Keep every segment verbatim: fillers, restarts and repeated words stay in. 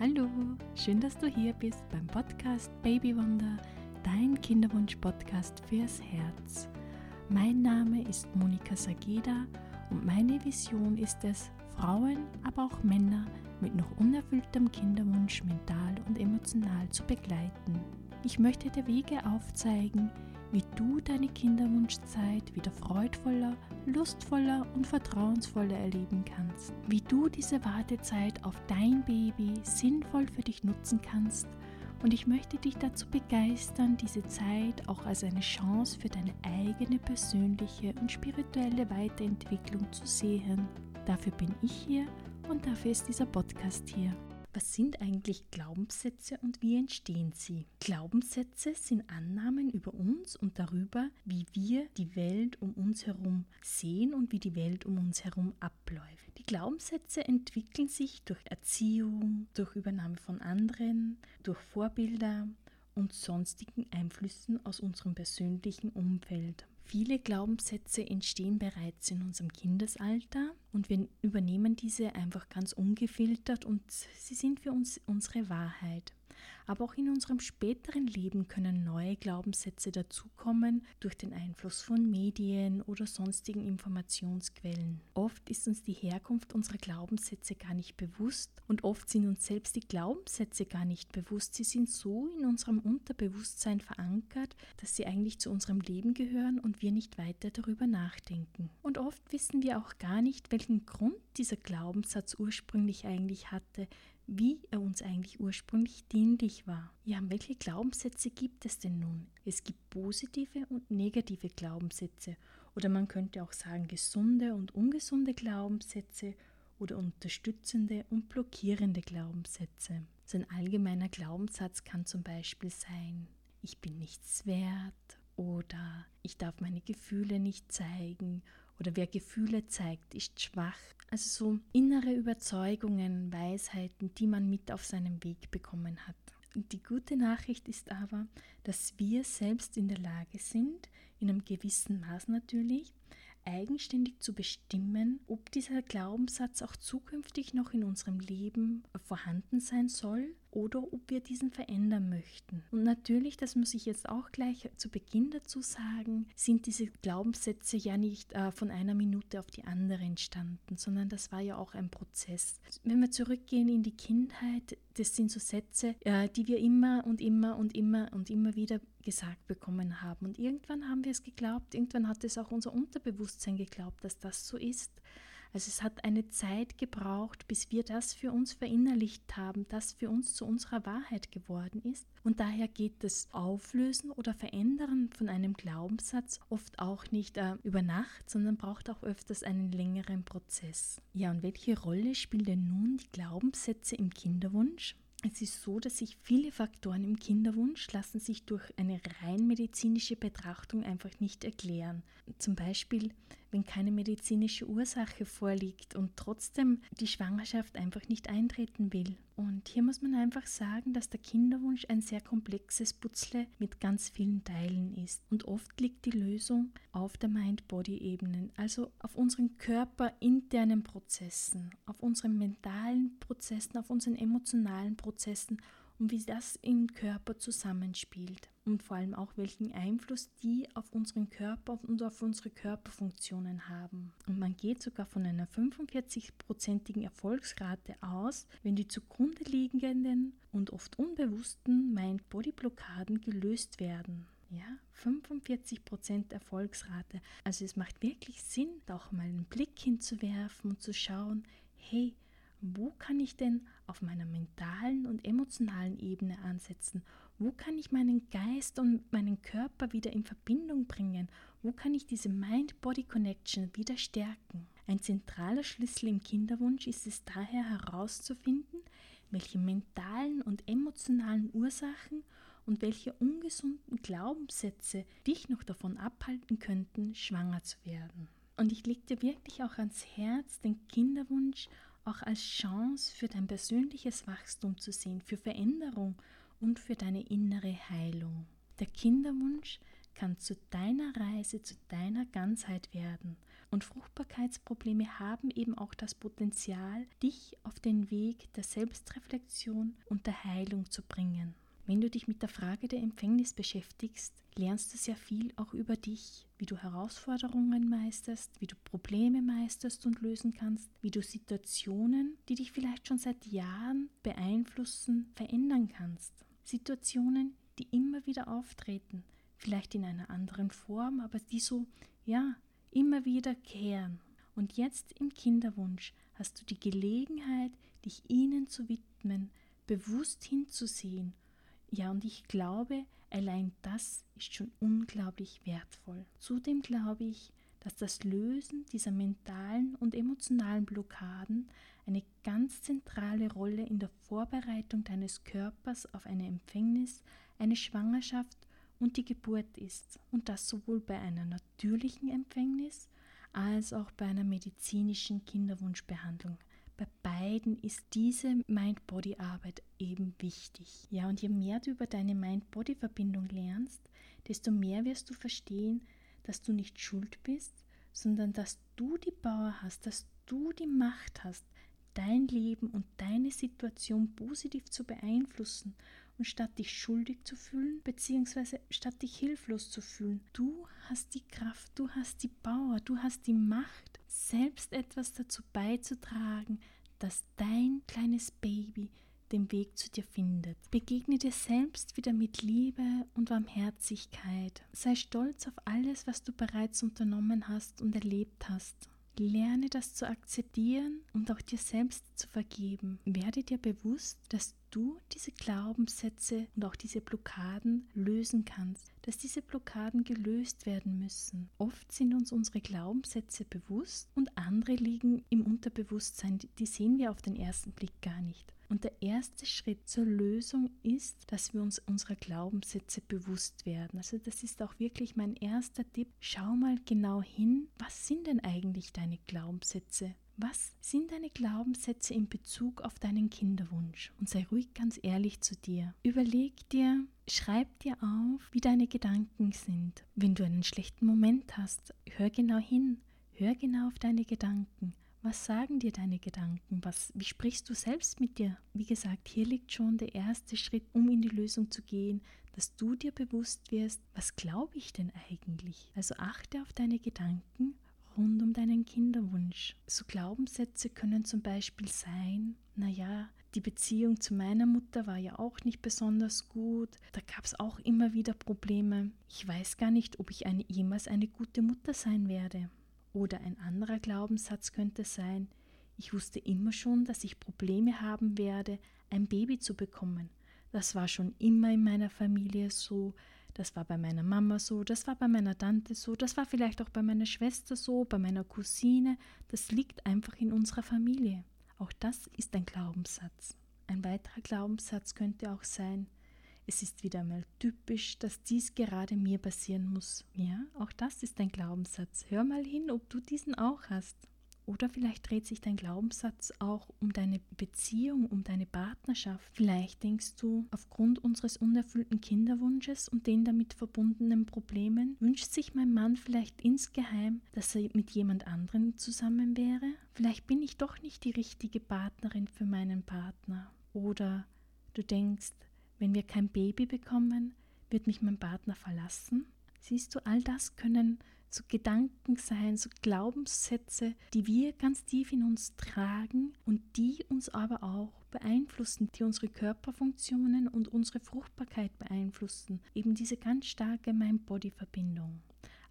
Hallo, schön, dass du hier bist beim Podcast Baby Wonder, dein Kinderwunsch-Podcast fürs Herz. Mein Name ist Monika Sageda und meine Vision ist es, Frauen, aber auch Männer mit noch unerfülltem Kinderwunsch mental und emotional zu begleiten. Ich möchte dir Wege aufzeigen, wie du deine Kinderwunschzeit wieder freudvoller, lustvoller und vertrauensvoller erleben kannst. Wie du diese Wartezeit auf dein Baby sinnvoll für dich nutzen kannst. Und ich möchte dich dazu begeistern, diese Zeit auch als eine Chance für deine eigene persönliche und spirituelle Weiterentwicklung zu sehen. Dafür bin ich hier und dafür ist dieser Podcast hier. Was sind eigentlich Glaubenssätze und wie entstehen sie? Glaubenssätze sind Annahmen über uns und darüber, wie wir die Welt um uns herum sehen und wie die Welt um uns herum abläuft. Die Glaubenssätze entwickeln sich durch Erziehung, durch Übernahme von anderen, durch Vorbilder und sonstigen Einflüssen aus unserem persönlichen Umfeld. Viele Glaubenssätze entstehen bereits in unserem Kindesalter und wir übernehmen diese einfach ganz ungefiltert und sie sind für uns unsere Wahrheit. Aber auch in unserem späteren Leben können neue Glaubenssätze dazukommen durch den Einfluss von Medien oder sonstigen Informationsquellen. Oft ist uns die Herkunft unserer Glaubenssätze gar nicht bewusst und oft sind uns selbst die Glaubenssätze gar nicht bewusst. Sie sind so in unserem Unterbewusstsein verankert, dass sie eigentlich zu unserem Leben gehören und wir nicht weiter darüber nachdenken. Und oft wissen wir auch gar nicht, welchen Grund dieser Glaubenssatz ursprünglich eigentlich hatte, wie er uns eigentlich ursprünglich dienlich war. Ja, welche Glaubenssätze gibt es denn nun? Es gibt positive und negative Glaubenssätze oder man könnte auch sagen gesunde und ungesunde Glaubenssätze oder unterstützende und blockierende Glaubenssätze. So ein allgemeiner Glaubenssatz kann zum Beispiel sein, ich bin nichts wert oder ich darf meine Gefühle nicht zeigen oder wer Gefühle zeigt, ist schwach. Also so innere Überzeugungen, Weisheiten, die man mit auf seinem Weg bekommen hat. Und die gute Nachricht ist aber, dass wir selbst in der Lage sind, in einem gewissen Maß natürlich, eigenständig zu bestimmen, ob dieser Glaubenssatz auch zukünftig noch in unserem Leben vorhanden sein soll oder ob wir diesen verändern möchten. Und natürlich, das muss ich jetzt auch gleich zu Beginn dazu sagen, sind diese Glaubenssätze ja nicht äh, von einer Minute auf die andere entstanden, sondern das war ja auch ein Prozess. Wenn wir zurückgehen in die Kindheit, das sind so Sätze, äh, die wir immer und immer und immer und immer wieder gesagt bekommen haben. Und irgendwann haben wir es geglaubt, irgendwann hat es auch unser Unterbewusstsein geglaubt, dass das so ist. Also es hat eine Zeit gebraucht, bis wir das für uns verinnerlicht haben, das für uns zu unserer Wahrheit geworden ist. Und daher geht das Auflösen oder Verändern von einem Glaubenssatz oft auch nicht äh, über Nacht, sondern braucht auch öfters einen längeren Prozess. Ja, und welche Rolle spielen denn nun die Glaubenssätze im Kinderwunsch? Es ist so, dass sich viele Faktoren im Kinderwunsch lassen sich durch eine rein medizinische Betrachtung einfach nicht erklären. Zum Beispiel, wenn keine medizinische Ursache vorliegt und trotzdem die Schwangerschaft einfach nicht eintreten will. Und hier muss man einfach sagen, dass der Kinderwunsch ein sehr komplexes Puzzle mit ganz vielen Teilen ist. Und oft liegt die Lösung auf der Mind-Body-Ebene, also auf unseren körperinternen Prozessen, auf unseren mentalen Prozessen, auf unseren emotionalen Prozessen und wie das im Körper zusammenspielt und vor allem auch welchen Einfluss die auf unseren Körper und auf unsere Körperfunktionen haben. Und man geht sogar von einer fünfundvierzig-prozentigen Erfolgsrate aus, wenn die zugrunde liegenden und oft unbewussten Mind-Body-Blockaden gelöst werden. Ja, fünfundvierzig Prozent Erfolgsrate. Also es macht wirklich Sinn, da auch mal einen Blick hinzuwerfen und zu schauen, hey, wo kann ich denn auf meiner mentalen und emotionalen Ebene ansetzen? Wo kann ich meinen Geist und meinen Körper wieder in Verbindung bringen? Wo kann ich diese Mind-Body-Connection wieder stärken? Ein zentraler Schlüssel im Kinderwunsch ist es daher herauszufinden, welche mentalen und emotionalen Ursachen und welche ungesunden Glaubenssätze dich noch davon abhalten könnten, schwanger zu werden. Und ich lege dir wirklich auch ans Herz, den Kinderwunsch auch als Chance für dein persönliches Wachstum zu sehen, für Veränderung und für deine innere Heilung. Der Kinderwunsch kann zu deiner Reise, zu deiner Ganzheit werden Und Fruchtbarkeitsprobleme haben eben auch das Potenzial, dich auf den Weg der Selbstreflexion und der Heilung zu bringen. Wenn du dich mit der Frage der Empfängnis beschäftigst, lernst du sehr viel auch über dich, wie du Herausforderungen meisterst, wie du Probleme meisterst und lösen kannst, wie du Situationen, die dich vielleicht schon seit Jahren beeinflussen, verändern kannst. Situationen, die immer wieder auftreten, vielleicht in einer anderen Form, aber die so, ja, immer wieder kehren. Und jetzt im Kinderwunsch hast du die Gelegenheit, dich ihnen zu widmen, bewusst hinzusehen. Ja, und ich glaube, allein das ist schon unglaublich wertvoll. Zudem glaube ich, dass das Lösen dieser mentalen und emotionalen Blockaden eine ganz zentrale Rolle in der Vorbereitung deines Körpers auf eine Empfängnis, eine Schwangerschaft und die Geburt ist. Und das sowohl bei einer natürlichen Empfängnis als auch bei einer medizinischen Kinderwunschbehandlung. Bei beiden ist diese Mind-Body-Arbeit eben wichtig. Ja, und je mehr du über deine Mind-Body-Verbindung lernst, desto mehr wirst du verstehen, dass du nicht schuld bist, sondern dass du die Power hast, dass du die Macht hast, dein Leben und deine Situation positiv zu beeinflussen und statt dich schuldig zu fühlen, beziehungsweise statt dich hilflos zu fühlen. Du hast die Kraft, du hast die Power, du hast die Macht, selbst etwas dazu beizutragen, dass dein kleines Baby den Weg zu dir findet. Begegne dir selbst wieder mit Liebe und Warmherzigkeit. Sei stolz auf alles, was du bereits unternommen hast und erlebt hast. Lerne das zu akzeptieren und auch dir selbst zu vergeben. Werde dir bewusst, dass du diese Glaubenssätze und auch diese Blockaden lösen kannst, dass diese Blockaden gelöst werden müssen. Oft sind uns unsere Glaubenssätze bewusst und andere liegen im Unterbewusstsein, die sehen wir auf den ersten Blick gar nicht. Und der erste Schritt zur Lösung ist, dass wir uns unserer Glaubenssätze bewusst werden. Also das ist auch wirklich mein erster Tipp. Schau mal genau hin, was sind denn eigentlich deine Glaubenssätze? Was sind deine Glaubenssätze in Bezug auf deinen Kinderwunsch? Und sei ruhig ganz ehrlich zu dir. Überleg dir, schreib dir auf, wie deine Gedanken sind. Wenn du einen schlechten Moment hast, hör genau hin, hör genau auf deine Gedanken. Was sagen dir deine Gedanken? Was, wie sprichst du selbst mit dir? Wie gesagt, hier liegt schon der erste Schritt, um in die Lösung zu gehen, dass du dir bewusst wirst, was glaube ich denn eigentlich? Also achte auf deine Gedanken rund um deinen Kinderwunsch. So Glaubenssätze können zum Beispiel sein, naja, die Beziehung zu meiner Mutter war ja auch nicht besonders gut, da gab es auch immer wieder Probleme. Ich weiß gar nicht, ob ich eine, jemals eine gute Mutter sein werde. Oder ein anderer Glaubenssatz könnte sein, ich wusste immer schon, dass ich Probleme haben werde, ein Baby zu bekommen. Das war schon immer in meiner Familie so. Das war bei meiner Mama so, das war bei meiner Tante so, das war vielleicht auch bei meiner Schwester so, bei meiner Cousine. Das liegt einfach in unserer Familie. Auch das ist ein Glaubenssatz. Ein weiterer Glaubenssatz könnte auch sein, es ist wieder mal typisch, dass dies gerade mir passieren muss. Ja, auch das ist ein Glaubenssatz. Hör mal hin, ob du diesen auch hast. Oder vielleicht dreht sich dein Glaubenssatz auch um deine Beziehung, um deine Partnerschaft. Vielleicht denkst du, aufgrund unseres unerfüllten Kinderwunsches und den damit verbundenen Problemen, wünscht sich mein Mann vielleicht insgeheim, dass er mit jemand anderem zusammen wäre? Vielleicht bin ich doch nicht die richtige Partnerin für meinen Partner. Oder du denkst, wenn wir kein Baby bekommen, wird mich mein Partner verlassen? Siehst du, all das können so Gedanken sein, so Glaubenssätze, die wir ganz tief in uns tragen und die uns aber auch beeinflussen, die unsere Körperfunktionen und unsere Fruchtbarkeit beeinflussen. Eben diese ganz starke Mind-Body-Verbindung.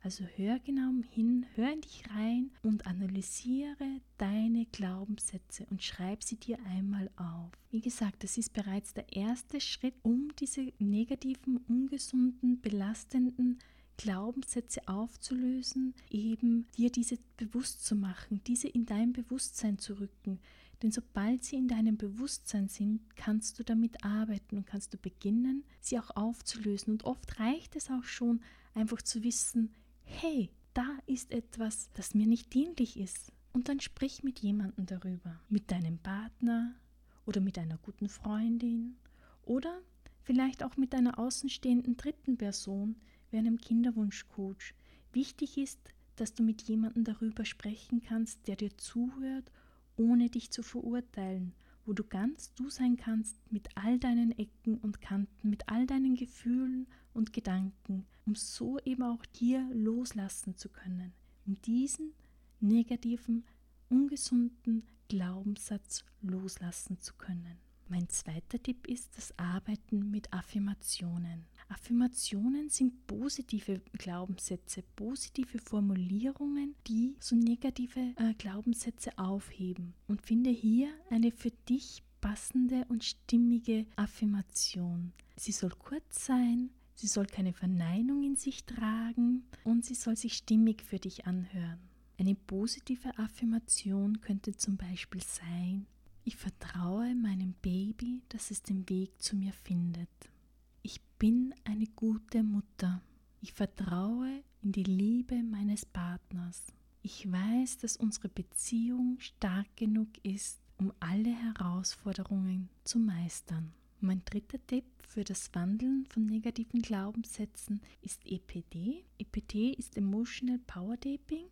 Also hör genau hin, hör in dich rein und analysiere deine Glaubenssätze und schreib sie dir einmal auf. Wie gesagt, das ist bereits der erste Schritt, um diese negativen, ungesunden, belastenden Glaubenssätze aufzulösen, eben dir diese bewusst zu machen, diese in dein Bewusstsein zu rücken. Denn sobald sie in deinem Bewusstsein sind, kannst du damit arbeiten und kannst du beginnen, sie auch aufzulösen. Und oft reicht es auch schon, einfach zu wissen, hey, da ist etwas, das mir nicht dienlich ist. Und dann sprich mit jemandem darüber, mit deinem Partner oder mit einer guten Freundin oder vielleicht auch mit einer außenstehenden dritten Person, wie einem Kinderwunschcoach. Wichtig ist, dass du mit jemandem darüber sprechen kannst, der dir zuhört, ohne dich zu verurteilen, wo du ganz du sein kannst mit all deinen Ecken und Kanten, mit all deinen Gefühlen und Gedanken, um so eben auch dir loslassen zu können, um diesen negativen, ungesunden Glaubenssatz loslassen zu können. Mein zweiter Tipp ist das Arbeiten mit Affirmationen. Affirmationen sind positive Glaubenssätze, positive Formulierungen, die so negative äh, Glaubenssätze aufheben. Und finde hier eine für dich passende und stimmige Affirmation. Sie soll kurz sein, sie soll keine Verneinung in sich tragen und sie soll sich stimmig für dich anhören. Eine positive Affirmation könnte zum Beispiel sein: Ich vertraue meinem Baby, dass es den Weg zu mir findet. Ich bin eine gute Mutter. Ich vertraue in die Liebe meines Partners. Ich weiß, dass unsere Beziehung stark genug ist, um alle Herausforderungen zu meistern. Mein dritter Tipp für das Wandeln von negativen Glaubenssätzen ist E P D. E P T ist Emotional Power Taping.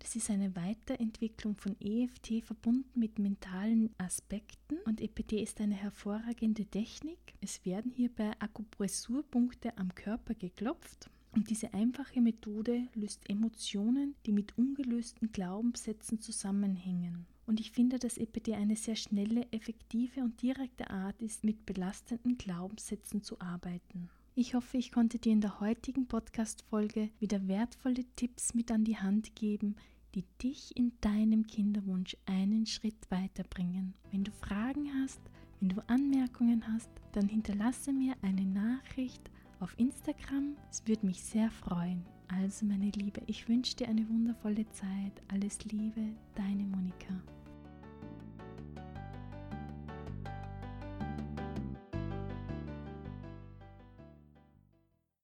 Das ist eine Weiterentwicklung von E F T verbunden mit mentalen Aspekten, und E P T ist eine hervorragende Technik. Es werden hierbei Akupressurpunkte am Körper geklopft, und diese einfache Methode löst Emotionen, die mit ungelösten Glaubenssätzen zusammenhängen. Und ich finde, dass E P T eine sehr schnelle, effektive und direkte Art ist, mit belastenden Glaubenssätzen zu arbeiten. Ich hoffe, ich konnte dir in der heutigen Podcast-Folge wieder wertvolle Tipps mit an die Hand geben, die dich in deinem Kinderwunsch einen Schritt weiterbringen. Wenn du Fragen hast, wenn du Anmerkungen hast, dann hinterlasse mir eine Nachricht auf Instagram. Es würde mich sehr freuen. Also meine Liebe, ich wünsche dir eine wundervolle Zeit. Alles Liebe, deine Monika.